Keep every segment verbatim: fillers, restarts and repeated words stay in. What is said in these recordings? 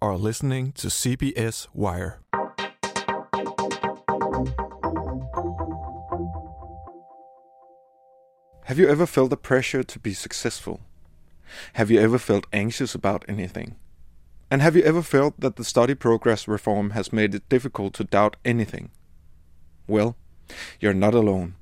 are listening to C B S Wire. Have you ever felt the pressure to be successful? Have you ever felt anxious about anything? And have you ever felt that the study progress reform has made it difficult to doubt anything? Well, you're not alone.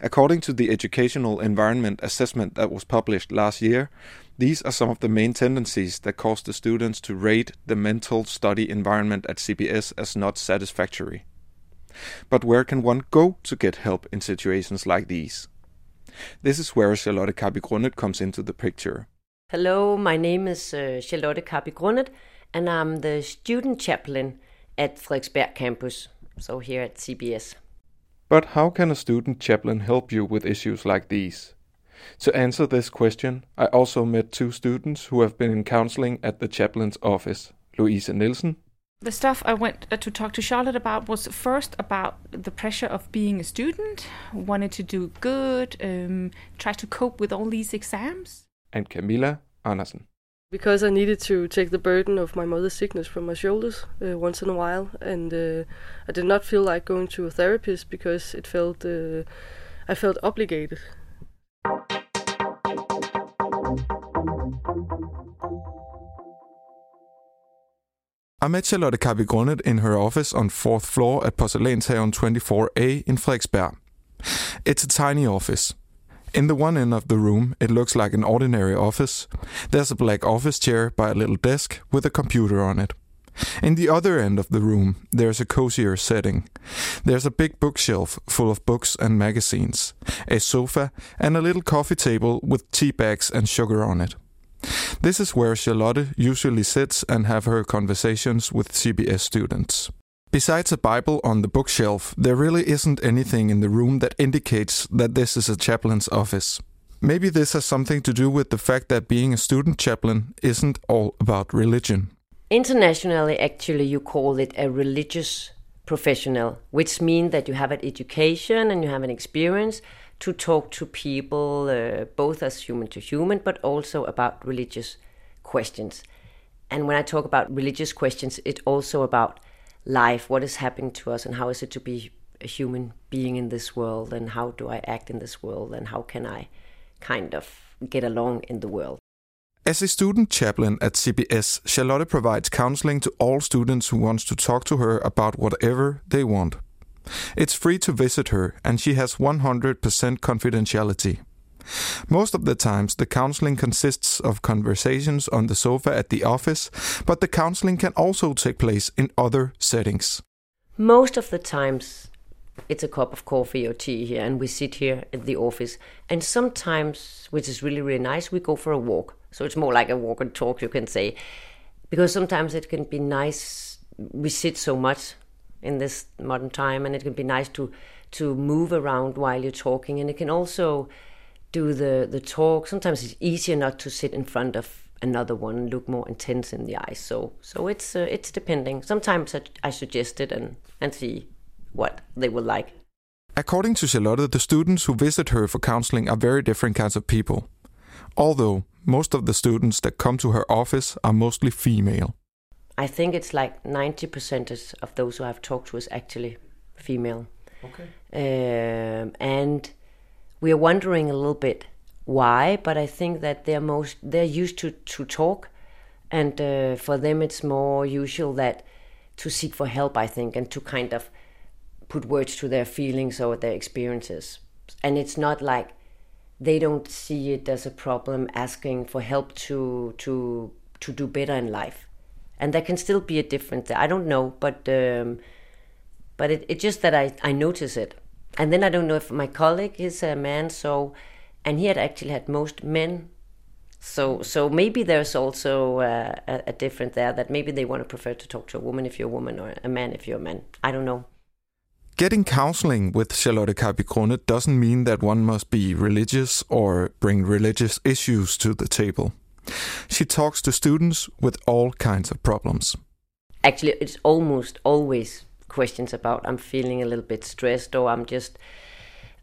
According to the Educational Environment Assessment that was published last year, these are some of the main tendencies that cause the students to rate the mental study environment at C B S as not satisfactory. But where can one go to get help in situations like these? This is where Charlotte Kapigrundt comes into the picture. Hello, my name is uh, Charlotte Kapigrundt, and I'm the student chaplain at Frederiksberg campus, so here at C B S. But how can a student chaplain help you with issues like these? To answer this question, I also met two students who have been in counseling at the chaplain's office, Louise Nielsen. The stuff I went to talk to Charlotte about was first about the pressure of being a student, wanted to do good, um, try to cope with all these exams. And Camilla Andersen. Because I needed to take the burden of my mother's sickness from my shoulders uh, once in a while, and uh, I did not feel like going to a therapist because it felt uh, I felt obligated. I met Charlotte Kapigrundt in her office on fourth floor at Porselænsgade twenty-four A in Frederiksberg. It's a tiny office. In the one end of the room, it looks like an ordinary office. There's a black office chair by a little desk with a computer on it. In the other end of the room, there's a cozier setting. There's a big bookshelf full of books and magazines, a sofa, and a little coffee table with tea bags and sugar on it. This is where Charlotte usually sits and have her conversations with C B S students. Besides a Bible on the bookshelf, there really isn't anything in the room that indicates that this is a chaplain's office. Maybe this has something to do with the fact that being a student chaplain isn't all about religion. Internationally, actually, you call it a religious professional, which means that you have an education and you have an experience to talk to people, uh, both as human to human, but also about religious questions. And when I talk about religious questions, it's also about life, what is happening to us, and how is it to be a human being in this world, and how do I act in this world, and how can I kind of get along in the world. As a student chaplain at C B S, Charlotte provides counseling to all students who want to talk to her about whatever they want. It's free to visit her, and she has one hundred percent confidentiality. Most of the times, the counseling consists of conversations on the sofa at the office, but the counseling can also take place in other settings. Most of the times, it's a cup of coffee or tea here, and we sit here at the office. And sometimes, which is really, really nice, we go for a walk. So it's more like a walk and talk, you can say. Because sometimes it can be nice, we sit so much in this modern time, and it can be nice to, to move around while you're talking. And it can also do the, the talk. Sometimes it's easier not to sit in front of another one and look more intense in the eyes. So so it's uh, it's depending. Sometimes I, I suggest it and, and see what they will like. According to Charlotte, the students who visit her for counseling are very different kinds of people. Although most of the students that come to her office are mostly female. I think it's like ninety percent of those who I've talked to is actually female. Okay. Um, and we are wondering a little bit why, but I think that they're most they're used to, to talk, and uh, for them it's more usual that to seek for help, I think, and to kind of put words to their feelings or their experiences. And it's not like they don't see it as a problem asking for help to to to do better in life, and there can still be a difference. I don't know, but um, but it it's just that I, I notice it. And then I don't know if my colleague is a man, so, and he had actually had most men, so so maybe there's also uh, a, a difference there, that maybe they want to prefer to talk to a woman if you're a woman, or a man if you're a man. I don't know. Getting counseling with Charlotte Kapigrundt doesn't mean that one must be religious or bring religious issues to the table. She talks to students with all kinds of problems. Actually, it's almost always questions about I'm feeling a little bit stressed, or I'm just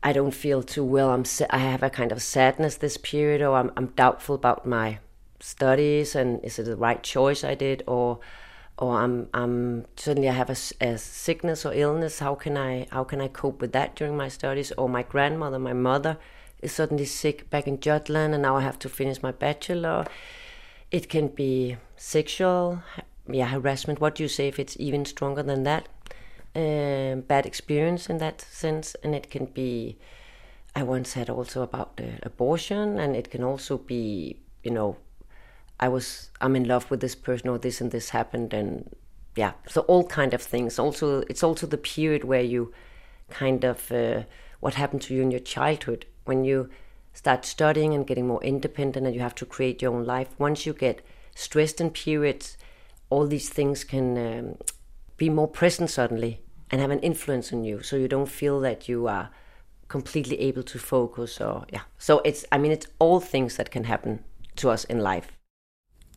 I don't feel too well, I'm I have a kind of sadness this period, or I'm I'm doubtful about my studies, and is it the right choice I did, or or I'm I'm suddenly I have a, a sickness or illness. How can I how can I cope with that during my studies? Or my grandmother, my mother is suddenly sick back in Jutland, and now I have to finish my bachelor. It can be sexual, yeah, harassment. What do you say if it's even stronger than that? Um, bad experience in that sense, and it can be. I once had also about uh, abortion, and it can also be, you know, I was I'm in love with this person, or this and this happened, and yeah, so all kind of things. Also, it's also the period where you kind of uh, what happened to you in your childhood when you start studying and getting more independent, and you have to create your own life. Once you get stressed in periods, all these things can um, be more present suddenly and have an influence on you, so you don't feel that you are completely able to focus. Or yeah, so it's I mean it's all things that can happen to us in life.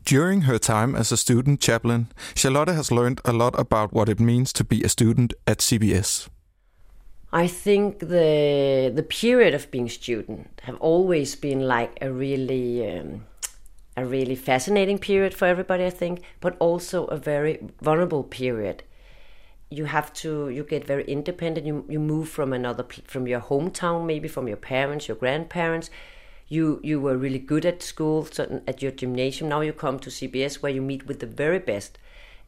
During her time as a student chaplain, Charlotte has learned a lot about what it means to be a student at C B S. I think the the period of being student have always been like a really um, a really fascinating period for everybody, I think, but also a very vulnerable period. You have to you get very independent. You you move from another from your hometown, maybe from your parents, your grandparents. You you were really good at school, certain, at your gymnasium. Now you come to C B S where you meet with the very best,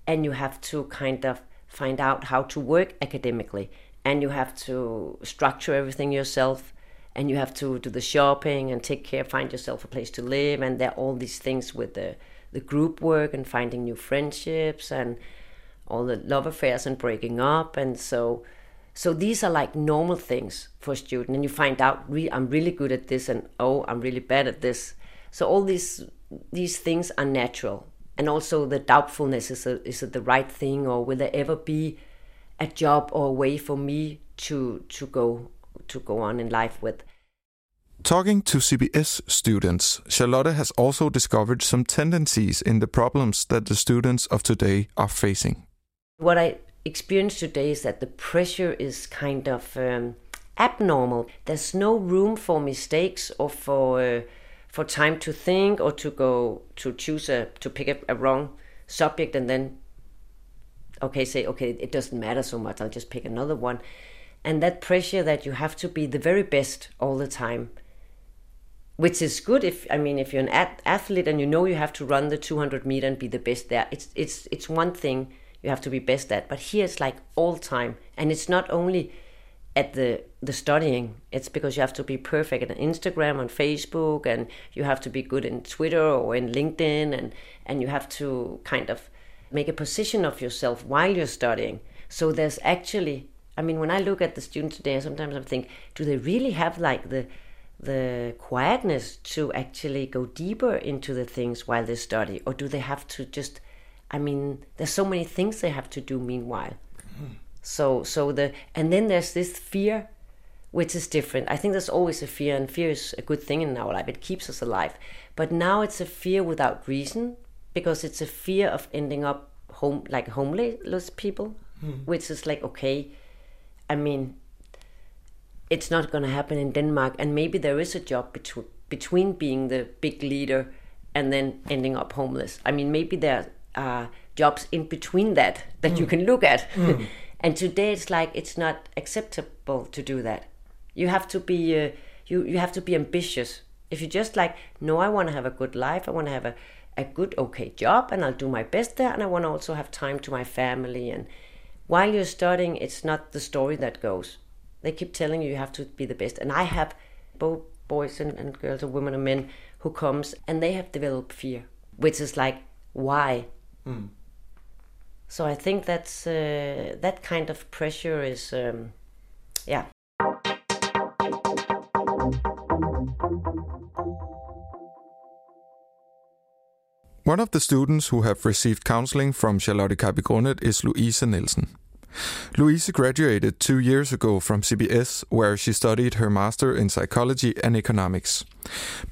and you have to kind of find out how to work academically, and you have to structure everything yourself, and you have to do the shopping and take care, find yourself a place to live, and there are all these things with the the group work and finding new friendships and all the love affairs and breaking up, and so. So these are like normal things for a student, and you find out re- I'm really good at this, and oh, I'm really bad at this. So all these these things are natural, and also the doubtfulness is a, is it the right thing, or will there ever be a job or a way for me to to go to go on in life with. Talking to C B S students, Charlotte has also discovered some tendencies in the problems that the students of today are facing. What I experience today is that the pressure is kind of um, abnormal. There's no room for mistakes or for uh, for time to think or to go to choose a to pick up a wrong subject and then okay say okay it doesn't matter so much, I'll just pick another one. And that pressure that you have to be the very best all the time, which is good if I mean if you're an at- athlete and you know you have to run the two hundred meter and be the best there, it's it's it's one thing you have to be best at, but here it's like all time. And it's not only at the the studying, it's because you have to be perfect on Instagram, on Facebook, and you have to be good in Twitter or in LinkedIn, and, and you have to kind of make a position of yourself while you're studying. So there's actually, I mean, when I look at the students today, sometimes I think, do they really have like the the quietness to actually go deeper into the things while they study? Or do they have to just I mean, there's so many things they have to do meanwhile. Mm. So, so the and then there's this fear, which is different. I think there's always a fear, and fear is a good thing in our life. It keeps us alive. But now it's a fear without reason, because it's a fear of ending up home like homeless people, mm. which is like, okay, I mean, it's not going to happen in Denmark, and maybe there is a job between between being the big leader and then ending up homeless. I mean, maybe there. Uh, jobs in between that that mm. you can look at mm. And today it's like it's not acceptable to do that. You have to be uh, you you have to be ambitious. If you just like, no, I want to have a good life, I want to have a, a good okay job, and I'll do my best there, and I want to also have time to my family. And while you're studying, it's not the story that goes. They keep telling you you have to be the best, and I have both boys and, and girls, or women and men who comes, and they have developed fear, which is like, why? Mm. So I think that's uh, that kind of pressure is, um, yeah. One of the students who have received counseling from Charlotte Kapigrundt is Louise Nielsen. Louise graduated two years ago from C B S, where she studied her master in psychology and economics.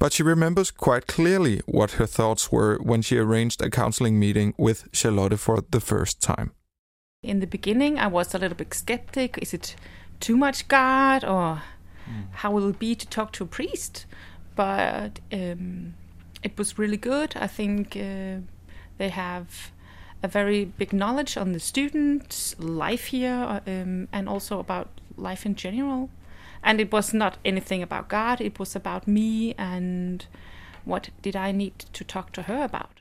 But she remembers quite clearly what her thoughts were when she arranged a counseling meeting with Charlotte for the first time. In the beginning, I was a little bit skeptic. Is it too much God, or mm. how will it be to talk to a priest? But um, it was really good. I think uh, they have a very big knowledge on the student life here, um, and also about life in general. And it was not anything about God, it was about me and what did I need to talk to her about.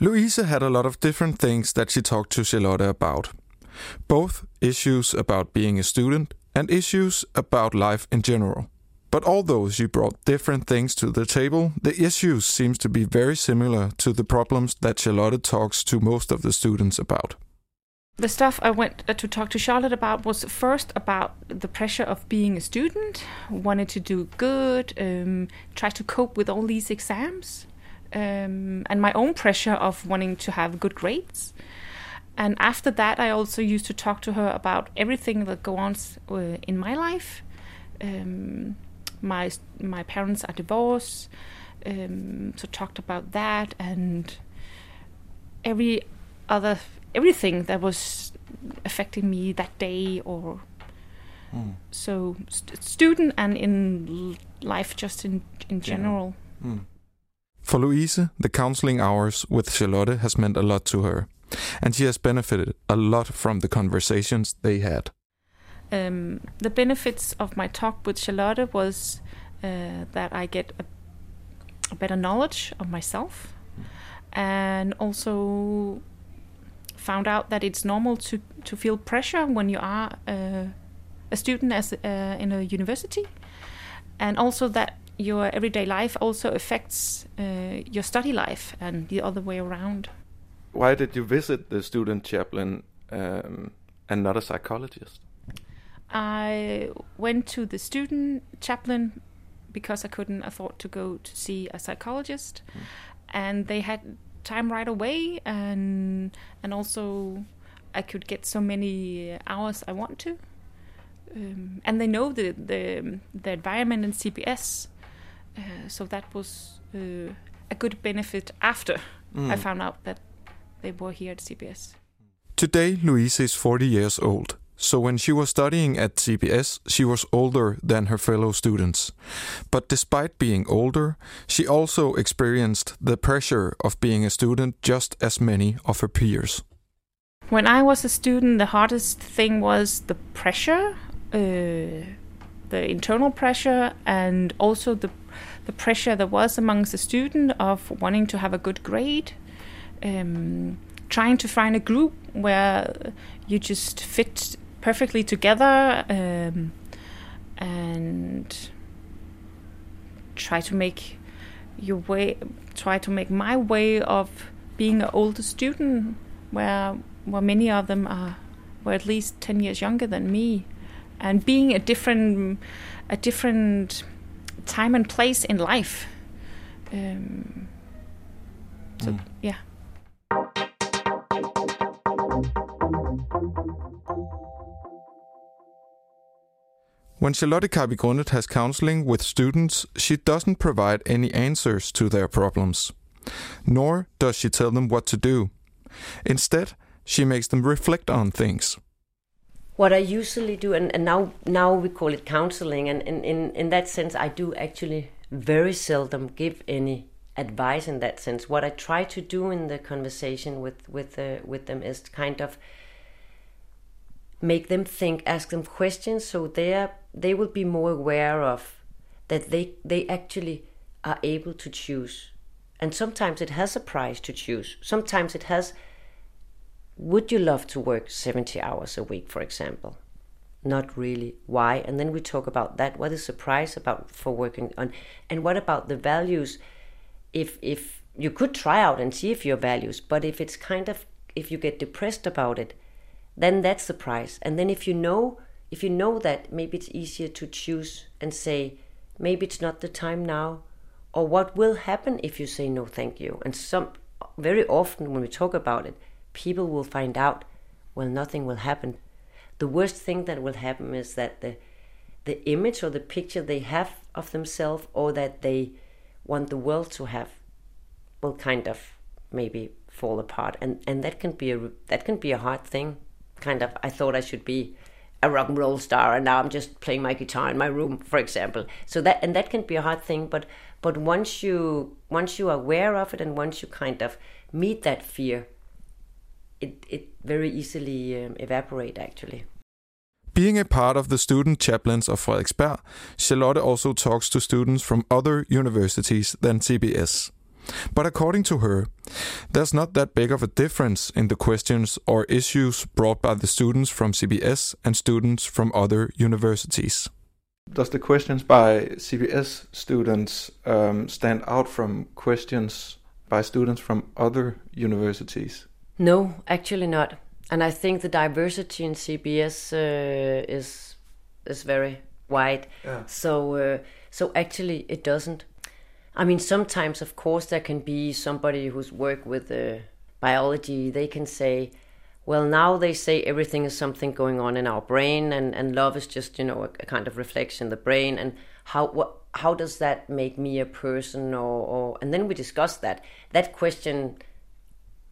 Louise had a lot of different things that she talked to Charlotte about. Both issues about being a student and issues about life in general. But although she brought different things to the table, the issues seems to be very similar to the problems that Charlotte talks to most of the students about. The stuff I went to talk to Charlotte about was first about the pressure of being a student, wanted to do good, um, try to cope with all these exams, um, and my own pressure of wanting to have good grades. And after that, I also used to talk to her about everything that goes on in my life. Um, my my parents are divorced, um, so talked about that and every other. Everything that was affecting me that day, or mm. so st- student and in life just in in general. Yeah. Mm. For Louise, the counseling hours with Charlotte has meant a lot to her, and she has benefited a lot from the conversations they had. Um, the benefits of my talk with Charlotte was uh, that I get a, a better knowledge of myself, mm. and also found out that it's normal to, to feel pressure when you are uh, a student as uh, in a university, and also that your everyday life also affects uh, your study life and the other way around. Why did you visit the student chaplain um, and not a psychologist? I went to the student chaplain because I couldn't afford to go to see a psychologist, mm. and they had time right away, and and also I could get so many hours I want to, um, and they know the the, the environment in C B S, uh, so that was uh, a good benefit after mm. I found out that they were here at C B S. Today Louise is forty years old, so when she was studying at C B S she was older than her fellow students. But despite being older, she also experienced the pressure of being a student just as many of her peers. When I was a student, the hardest thing was the pressure, uh, the internal pressure, and also the, the pressure there was amongst the student of wanting to have a good grade, um, trying to find a group where you just fit perfectly together, um, and try to make your way, try to make my way of being an older student, where where many of them are were at least ten years younger than me, and being a different a different time and place in life. Um, so mm. yeah. When Charlotte Kapigrundt has counseling with students, she doesn't provide any answers to their problems, nor does she tell them what to do. Instead, she makes them reflect on things. What I usually do, and, and now now we call it counseling, and in, in, in that sense I do actually very seldom give any advice in that sense. What I try to do in the conversation with, with, uh, with them is kind of make them think, ask them questions, so they are, they will be more aware of that they they actually are able to choose. And sometimes it has a price to choose. Sometimes it has, would you love to work seventy hours a week, for example? Not really. Why? And then we talk about that. What is the price about for working on? And what about the values? If if you could try out and see if your values, but if it's kind of, if you get depressed about it, then that's the price. And then if you know, if you know that, maybe it's easier to choose and say, maybe it's not the time now, or what will happen if you say no, thank you. And some, very often when we talk about it, people will find out, well, nothing will happen. The worst thing that will happen is that the the image or the picture they have of themselves, or that they want the world to have, will kind of maybe fall apart, and and that can be a that can be a hard thing. Kind of, I thought I should be a rock and roll star, and now I'm just playing my guitar in my room, for example. So that, and that can be a hard thing, but but once you once you are aware of it, and once you kind of meet that fear, it, it very easily um, evaporate, actually. Being a part of the student chaplains of Frederiksberg, Charlotte also talks to students from other universities than C B S. But according to her, there's not that big of a difference in the questions or issues brought by the students from C B S and students from other universities. Does the questions by C B S students um, stand out from questions by students from other universities? No, actually not. And I think the diversity in C B S uh, is is very wide. Yeah. So uh, so actually it doesn't. I mean, sometimes, of course, there can be somebody who's worked with uh, biology. They can say, well, now they say everything is something going on in our brain, and, and love is just, you know, a, a kind of reflection in the brain. And how what, how does that make me a person? Or, or and then we discuss that. That question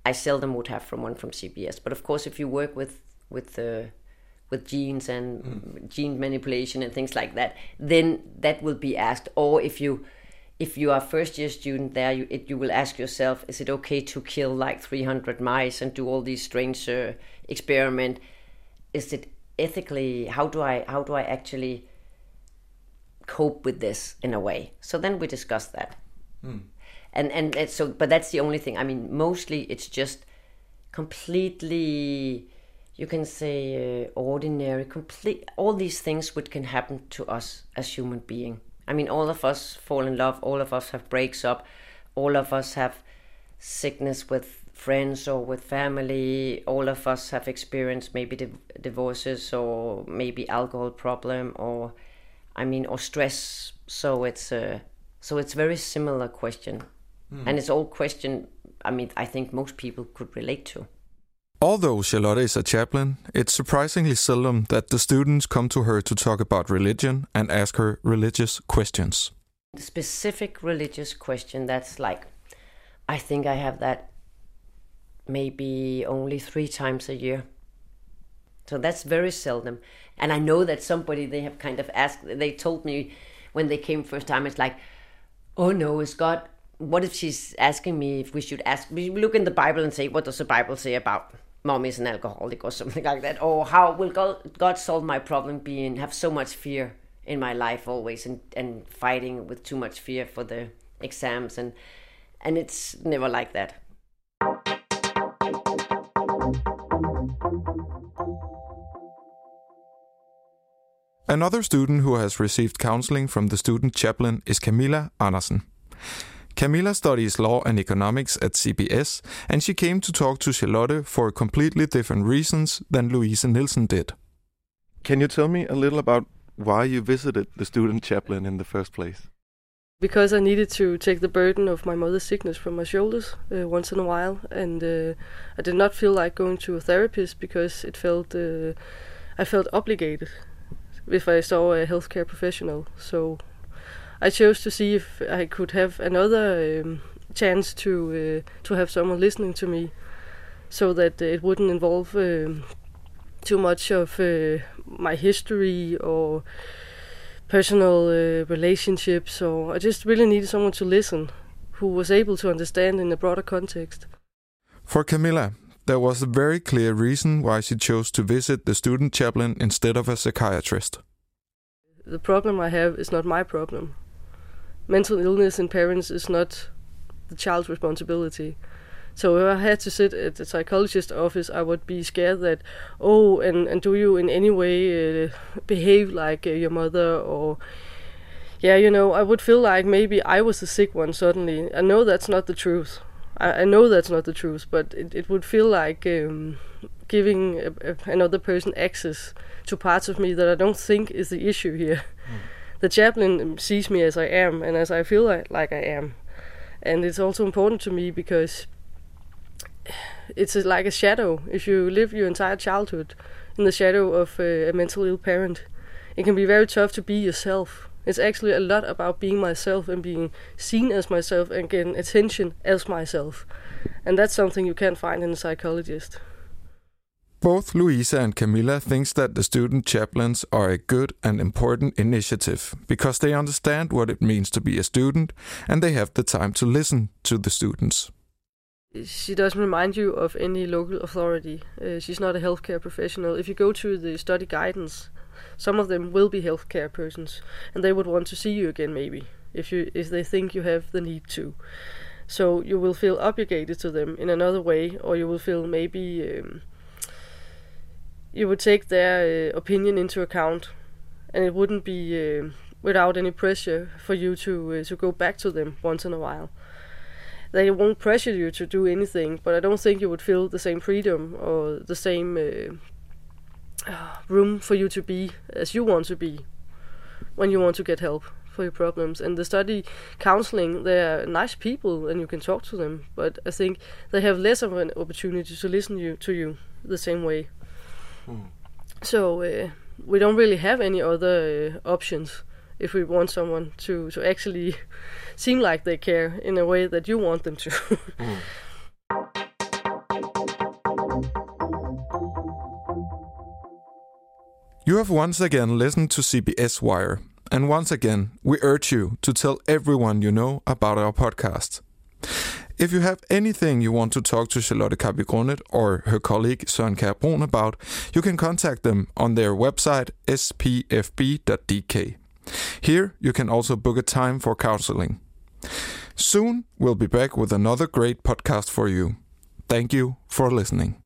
I seldom would have from one from C B S. But of course, if you work with with uh, with genes and mm. gene manipulation and things like that, then that will be asked. Or if you If you are a first-year student there, you it, you will ask yourself, is it okay to kill like three hundred mice and do all these strange uh, experiment? Is it ethically? How do I how do I actually cope with this in a way? So then we discuss that, mm. and and it's so. But that's the only thing. I mean, mostly it's just completely, you can say, uh, ordinary. Complete all these things which can happen to us as human beings. I mean, all of us fall in love, all of us have breaks up, all of us have sickness with friends or with family, all of us have experienced maybe di- divorces or maybe alcohol problem or, I mean, or stress. So it's a, so it's very similar question. Mm. And it's all question, I mean, I think most people could relate to. Although Charlotte is a chaplain, it's surprisingly seldom that the students come to her to talk about religion and ask her religious questions. Specific religious question, that's like, I think I have that maybe only three times a year. So that's very seldom. And I know that somebody, they have kind of asked, they told me when they came first time, it's like, oh no, is God, what if she's asking me if we should ask, we look in the Bible and say, what does the Bible say about mom is an alcoholic or something like that, or how will God, God solve my problem being have so much fear in my life always and, and fighting with too much fear for the exams and and it's never like that. Another student who has received counseling from the student chaplain is Camilla Andersen. Camilla studies law and economics at C B S, and she came to talk to Charlotte for completely different reasons than Louise Nielsen did. Can you tell me a little about why you visited the student chaplain in the first place? Because I needed to take the burden of my mother's sickness from my shoulders uh, once in a while, and uh, I did not feel like going to a therapist because it felt uh, I felt obligated if I saw a healthcare professional. So I chose to see if I could have another um, chance to uh, to have someone listening to me, so that it wouldn't involve um, too much of uh, my history or personal uh, relationships. Or I just really needed someone to listen, who was able to understand in a broader context. For Camilla, there was a very clear reason why she chose to visit the student chaplain instead of a psychiatrist. The problem I have is not my problem. Mental illness in parents is not the child's responsibility. So if I had to sit at the psychologist's office, I would be scared that, oh, and, and do you in any way uh, behave like uh, your mother? Or, yeah, you know, I would feel like maybe I was the sick one suddenly. I know that's not the truth. I, I know that's not the truth, but it, it would feel like um, giving a, a, another person access to parts of me that I don't think is the issue here. Mm. The chaplain sees me as I am and as I feel like, like I am. And it's also important to me because it's a, like a shadow. If you live your entire childhood in the shadow of uh, a mentally ill parent, it can be very tough to be yourself. It's actually a lot about being myself and being seen as myself and getting attention as myself. And that's something you can't find in a psychologist. Both Louisa and Camilla thinks that the student chaplains are a good and important initiative because they understand what it means to be a student and they have the time to listen to the students. She does remind you of any local authority. Uh, she's not a healthcare professional. If you go to the study guidance, some of them will be healthcare persons, and they would want to see you again maybe, if you if they think you have the need to. So you will feel obligated to them in another way, or you will feel maybe um, you would take their uh, opinion into account, and it wouldn't be uh, without any pressure for you to uh, to go back to them once in a while. They won't pressure you to do anything, but I don't think you would feel the same freedom or the same uh, room for you to be as you want to be when you want to get help for your problems. And the study counseling, they're nice people and you can talk to them, but I think they have less of an opportunity to listen you, to you the same way. Mm. So uh, we don't really have any other uh, options if we want someone to, to actually seem like they care in a way that you want them to. Mm. You have once again listened to C B S Wire. And once again, we urge you to tell everyone you know about our podcast. If you have anything you want to talk to Charlotte Kapigrundt or her colleague Søren Kabygron about, you can contact them on their website s p f b dot d k. Here you can also book a time for counseling. Soon we'll be back with another great podcast for you. Thank you for listening.